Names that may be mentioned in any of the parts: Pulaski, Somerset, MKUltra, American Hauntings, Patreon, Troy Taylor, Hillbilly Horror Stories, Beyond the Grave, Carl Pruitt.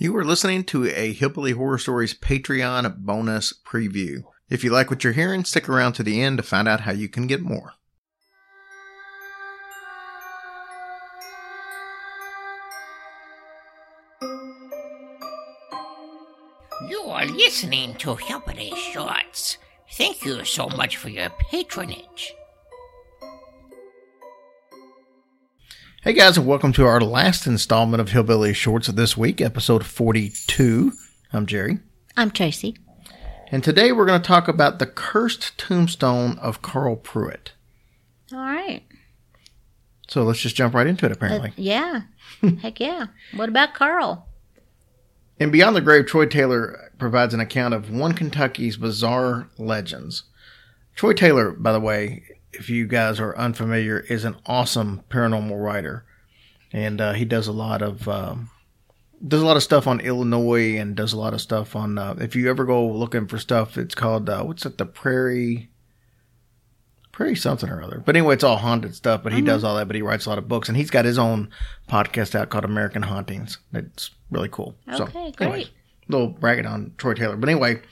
You are listening to a Hillbilly Horror Stories Patreon bonus preview. If you like what you're hearing, stick around to the end to find out how you can get more. You're listening to Hillbilly Shorts. Thank you so much for your patronage. Hey guys, and welcome to our last installment of Hillbilly Shorts of this week, episode 42. I'm Jerry. I'm Tracy. And today we're going to talk about the cursed tombstone of Carl Pruitt. All right. So let's just jump right into it, apparently. Yeah. Heck yeah. What about Carl? In Beyond the Grave, Troy Taylor provides an account of one Kentucky's bizarre legends. Troy Taylor, by the way, if you guys are unfamiliar, is an awesome paranormal writer, and he does a lot of stuff on Illinois, and does a lot of stuff on. If you ever go looking for stuff, it's called the Prairie something or other. But anyway, it's all haunted stuff. But he does all that. But he writes a lot of books, and he's got his own podcast out called American Hauntings. It's really cool. Okay, so, great. Anyway, little bracket on Troy Taylor, but anyway.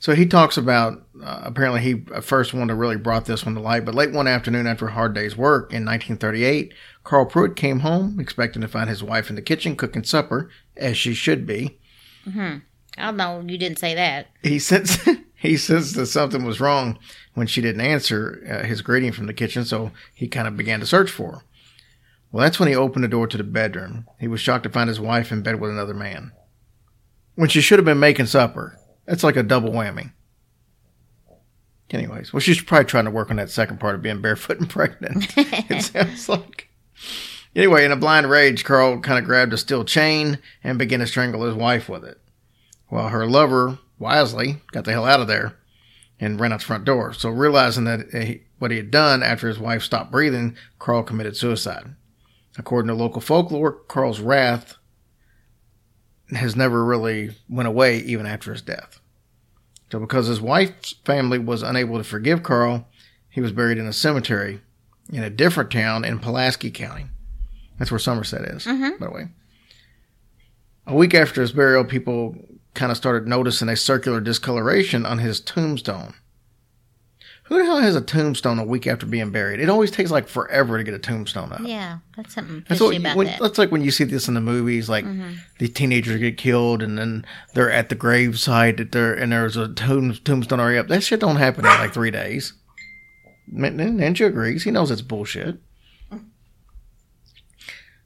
So he talks about, apparently he first one to really brought this one to light, but late one afternoon after a hard day's work in 1938, Carl Pruitt came home expecting to find his wife in the kitchen cooking supper, as she should be. Mm-hmm. I don't know, you didn't say that. He sensed that something was wrong when she didn't answer his greeting from the kitchen, so he kind of began to search for her. Well, that's when he opened the door to the bedroom. He was shocked to find his wife in bed with another man, when she should have been making supper. It's like a double whammy. Anyways, well, she's probably trying to work on that second part of being barefoot and pregnant. It sounds like. Anyway, in a blind rage, Carl kind of grabbed a steel chain and began to strangle his wife with it, while her lover, wisely, got the hell out of there and ran out the front door. So realizing that what he had done after his wife stopped breathing, Carl committed suicide. According to local folklore, Carl's wrath has never really went away even after his death. So because his wife's family was unable to forgive Carl, he was buried in a cemetery in a different town in Pulaski County. That's where Somerset is, by the way. A week after his burial, people kind of started noticing a circular discoloration on his tombstone. Who the hell has a tombstone a week after being buried? It always takes like forever to get a tombstone up. Yeah, that's something fishy about that. That's like when you see this in the movies, like these teenagers get killed and then they're at the gravesite and there's a tombstone already up. That shit don't happen in like 3 days. Ninja agrees. He knows it's bullshit.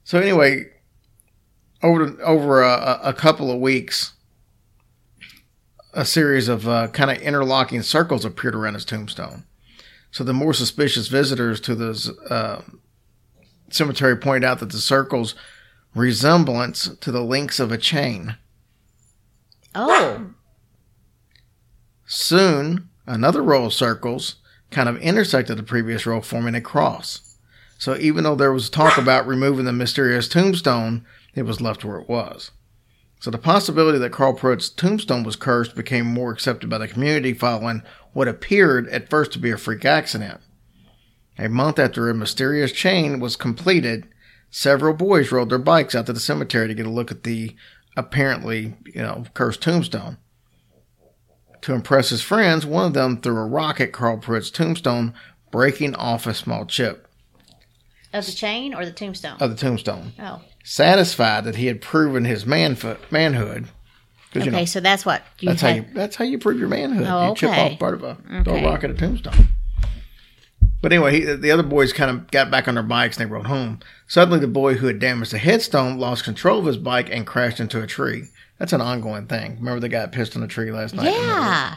So anyway, over a couple of weeks, a series of kind of interlocking circles appeared around his tombstone. So the more suspicious visitors to the cemetery pointed out that the circles' resemblance to the links of a chain. Oh. Soon, another row of circles kind of intersected the previous row, forming a cross. So even though there was talk about removing the mysterious tombstone, it was left where it was. So the possibility that Carl Pruitt's tombstone was cursed became more accepted by the community following what appeared at first to be a freak accident. A month after a mysterious chain was completed, several boys rode their bikes out to the cemetery to get a look at the apparently, cursed tombstone. To impress his friends, one of them threw a rock at Carl Pruitt's tombstone, breaking off a small chip. Of the chain or the tombstone? Of the tombstone. Oh. Satisfied that he had proven his manhood. Okay, so that's what you that's had. That's how you prove your manhood. Oh, you chip off part of a dog rock at a tombstone. But anyway, the other boys kind of got back on their bikes and they rode home. Suddenly, the boy who had damaged the headstone lost control of his bike and crashed into a tree. That's an ongoing thing. Remember the guy pissed on a tree last night? Yeah.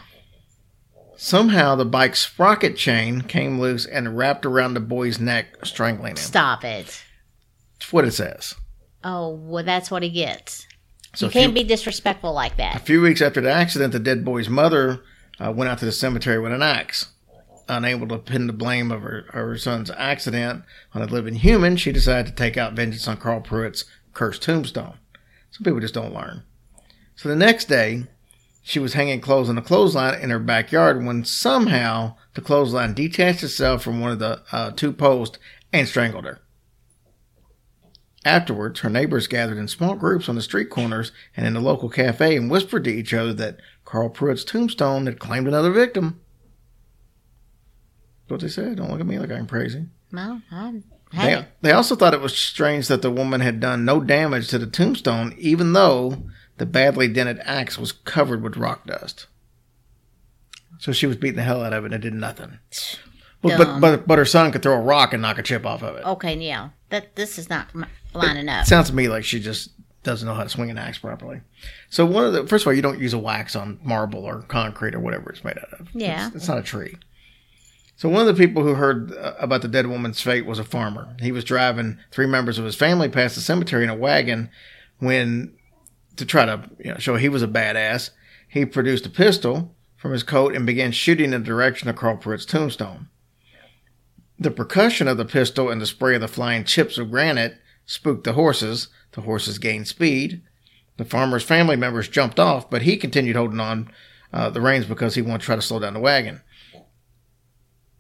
Somehow, the bike's sprocket chain came loose and wrapped around the boy's neck, strangling him. Stop it. That's what it says. Oh, well, that's what he gets. So you can't be disrespectful like that. A few weeks after the accident, the dead boy's mother went out to the cemetery with an axe. Unable to pin the blame of her son's accident on a living human, she decided to take out vengeance on Carl Pruitt's cursed tombstone. Some people just don't learn. So the next day, she was hanging clothes on a clothesline in her backyard when somehow the clothesline detached itself from one of the two posts and strangled her. Afterwards, her neighbors gathered in small groups on the street corners and in the local cafe and whispered to each other that Carl Pruitt's tombstone had claimed another victim. That's what they said. Don't look at me like I'm crazy. No, I'm... Hey. They also thought it was strange that the woman had done no damage to the tombstone, even though the badly dented axe was covered with rock dust. So she was beating the hell out of it and it did nothing. Well, but her son could throw a rock and knock a chip off of it. Okay, yeah. This is not lining up. It sounds to me like she just doesn't know how to swing an axe properly. So first of all, you don't use a wax on marble or concrete or whatever it's made out of. Yeah. It's not a tree. So one of the people who heard about the dead woman's fate was a farmer. He was driving three members of his family past the cemetery in a wagon to try to show he was a badass. He produced a pistol from his coat and began shooting in the direction of Carl Pruitt's tombstone. The percussion of the pistol and the spray of the flying chips of granite spooked the horses. The horses gained speed. The farmer's family members jumped off, but he continued holding on the reins because he wanted to try to slow down the wagon.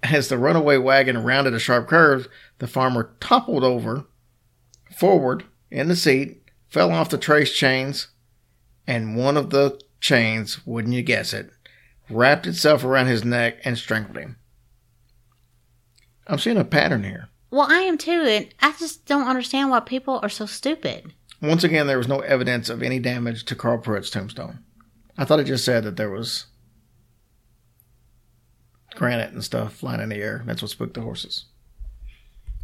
As the runaway wagon rounded a sharp curve, the farmer toppled over, forward, in the seat, fell off the trace chains, and one of the chains, wouldn't you guess it, wrapped itself around his neck and strangled him. I'm seeing a pattern here. Well, I am too, and I just don't understand why people are so stupid. Once again, there was no evidence of any damage to Carl Pruitt's tombstone. I thought it just said that there was granite and stuff flying in the air. That's what spooked the horses.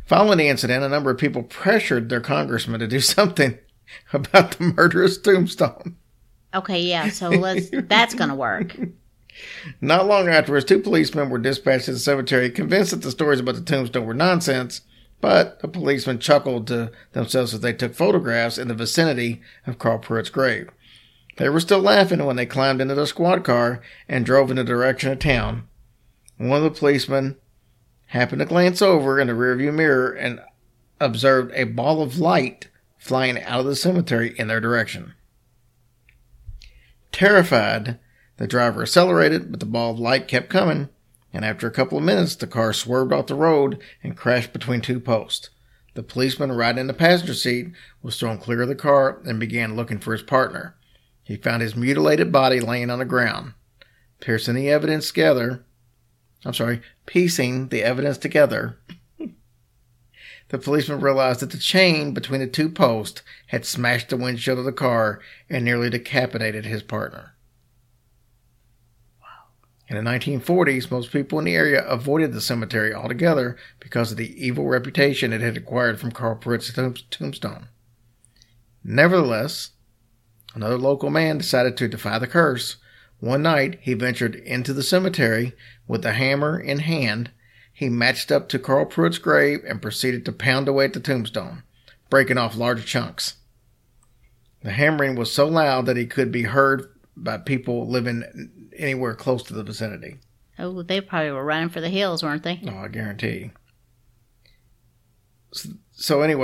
Following the incident, a number of people pressured their congressman to do something about the murderous tombstone. Okay, yeah, so that's going to work. Not long afterwards, two policemen were dispatched to the cemetery, convinced that the stories about the tombstone were nonsense, but the policemen chuckled to themselves as they took photographs in the vicinity of Carl Pruitt's grave. They were still laughing when they climbed into their squad car and drove in the direction of town. One of the policemen happened to glance over in the rearview mirror and observed a ball of light flying out of the cemetery in their direction. Terrified, the driver accelerated, but the ball of light kept coming, and after a couple of minutes, the car swerved off the road and crashed between two posts. The policeman riding in the passenger seat was thrown clear of the car and began looking for his partner. He found his mutilated body laying on the ground. Piecing the evidence together, the policeman realized that the chain between the two posts had smashed the windshield of the car and nearly decapitated his partner. Wow. In the 1940s, most people in the area avoided the cemetery altogether because of the evil reputation it had acquired from Carl Pruitt's tombstone. Nevertheless, another local man decided to defy the curse. One night, he ventured into the cemetery with a hammer in hand. He matched up to Carl Pruitt's grave and proceeded to pound away at the tombstone, breaking off large chunks. The hammering was so loud that it could be heard by people living anywhere close to the vicinity. Oh, they probably were running for the hills, weren't they? Oh, I guarantee. So they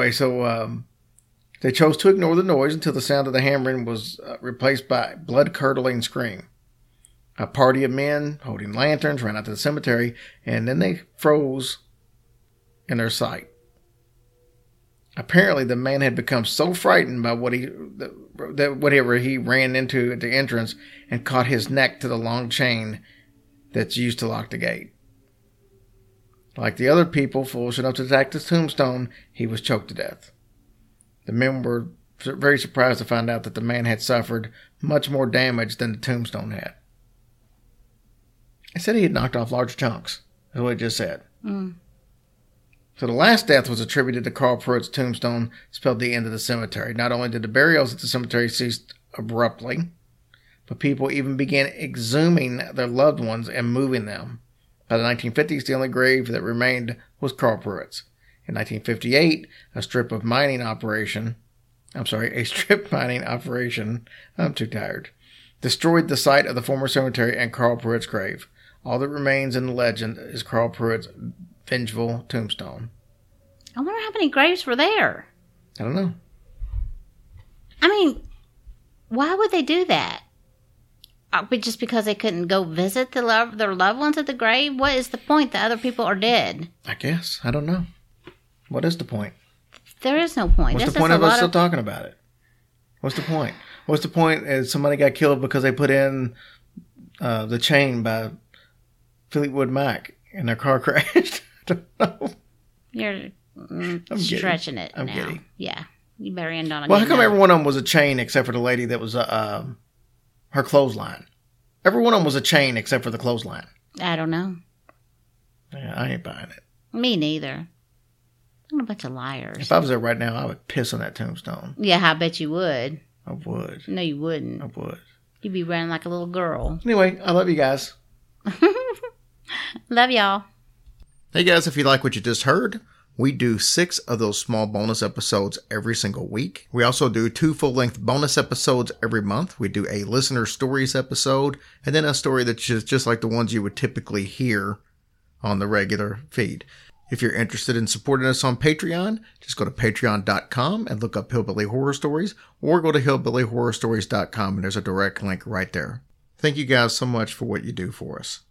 chose to ignore the noise until the sound of the hammering was replaced by a blood-curdling scream. A party of men holding lanterns ran out to the cemetery, and then they froze in their sight. Apparently, the man had become so frightened by whatever he ran into at the entrance and caught his neck to the long chain that's used to lock the gate. Like the other people foolish enough to attack the tombstone, he was choked to death. The men were very surprised to find out that the man had suffered much more damage than the tombstone had. It said he had knocked off large chunks. That's what it just said. Mm. So the last death was attributed to Carl Pruitt's tombstone, spelled the end of the cemetery. Not only did the burials at the cemetery cease abruptly, but people even began exhuming their loved ones and moving them. By the 1950s, the only grave that remained was Carl Pruitt's. In 1958, a strip mining operation, I'm too tired, destroyed the site of the former cemetery and Carl Pruitt's grave. All that remains in the legend is Carl Pruitt's vengeful tombstone. I wonder how many graves were there. I don't know. I mean, why would they do that? Just because they couldn't go visit their loved ones at the grave? What is the point that other people are dead? I guess. I don't know. What is the point? There is no point. What's the point of us still talking about it? What's the point? What's the point is somebody got killed because they put in The Chain by Fleetwood Mac and their car crashed? I don't know. You're stretching it now. I'm kidding. Yeah. You better end on a good note. Well, how come every one of them was a chain except for the lady that was her clothesline? Every one of them was a chain except for the clothesline. I don't know. Yeah, I ain't buying it. Me neither. I'm a bunch of liars. If I was there right now, I would piss on that tombstone. Yeah, I bet you would. I would. No, you wouldn't. I would. You'd be running like a little girl. Anyway, I love you guys. Love y'all. Hey guys, if you like what you just heard, we do 6 of those small bonus episodes every single week. We also do 2 full-length bonus episodes every month. We do a listener stories episode and then a story that's just like the ones you would typically hear on the regular feed. If you're interested in supporting us on Patreon, just go to patreon.com and look up Hillbilly Horror Stories, or go to hillbillyhorrorstories.com and there's a direct link right there. Thank you guys so much for what you do for us.